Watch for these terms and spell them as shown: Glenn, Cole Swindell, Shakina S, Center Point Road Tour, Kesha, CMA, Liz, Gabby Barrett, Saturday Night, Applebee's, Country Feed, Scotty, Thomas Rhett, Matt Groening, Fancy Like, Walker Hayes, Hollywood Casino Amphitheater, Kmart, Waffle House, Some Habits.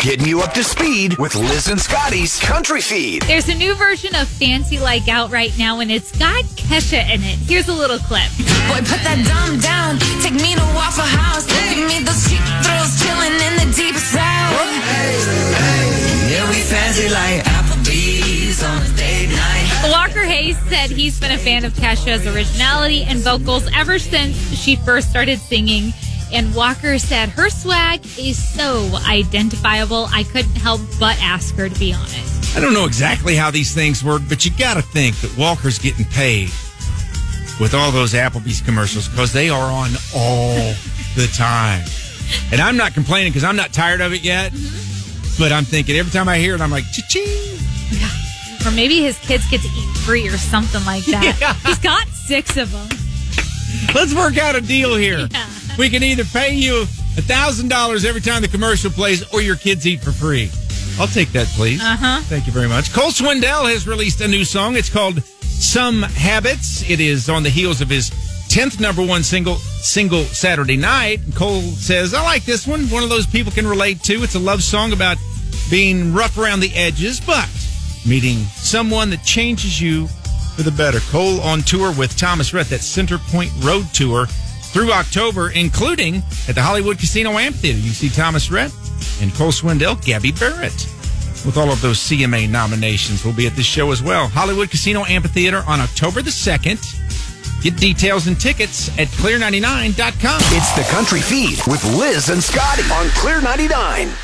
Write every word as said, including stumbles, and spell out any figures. Getting you up to speed with Liz and Scotty's Country Feed. There's a new version of Fancy Like out right now, and it's got Kesha in it. Here's a little clip. Boy, put that dime down. Take me to Waffle House. Give me those cheap throws chilling in the deep south. Hey, hey, yeah, we fancy like Applebee's on a date night. Walker Hayes said he's been a fan of Kesha's originality and vocals ever since she first started singing. And Walker said her swag is so identifiable, I couldn't help but ask her to be on it. I don't know exactly how these things work, but you got to think that Walker's getting paid with all those Applebee's commercials because they are on all the time. And I'm not complaining because I'm not tired of it yet, mm-hmm. but I'm thinking every time I hear it, I'm like, cha-ching. Yeah. Or maybe his kids get to eat free or something like that. Yeah. He's got six of them. Let's work out a deal here. Yeah. We can either pay you one thousand dollars every time the commercial plays or your kids eat for free. I'll take that, please. Uh-huh. Thank you very much. Cole Swindell has released a new song. It's called Some Habits. It is on the heels of his tenth number one single, single Saturday Night. Cole says, I like this one. One of those people can relate to. It's a love song about being rough around the edges, but meeting someone that changes you for the better. Cole on tour with Thomas Rhett, that Center Point Road Tour, through October, including at the Hollywood Casino Amphitheater. You see Thomas Rhett and Cole Swindell, Gabby Barrett. With all of those C M A nominations, we'll be at this show as well. Hollywood Casino Amphitheater on October the second. Get details and tickets at clear ninety-nine dot com. It's the Country Feed with Liz and Scotty on Clear ninety-nine.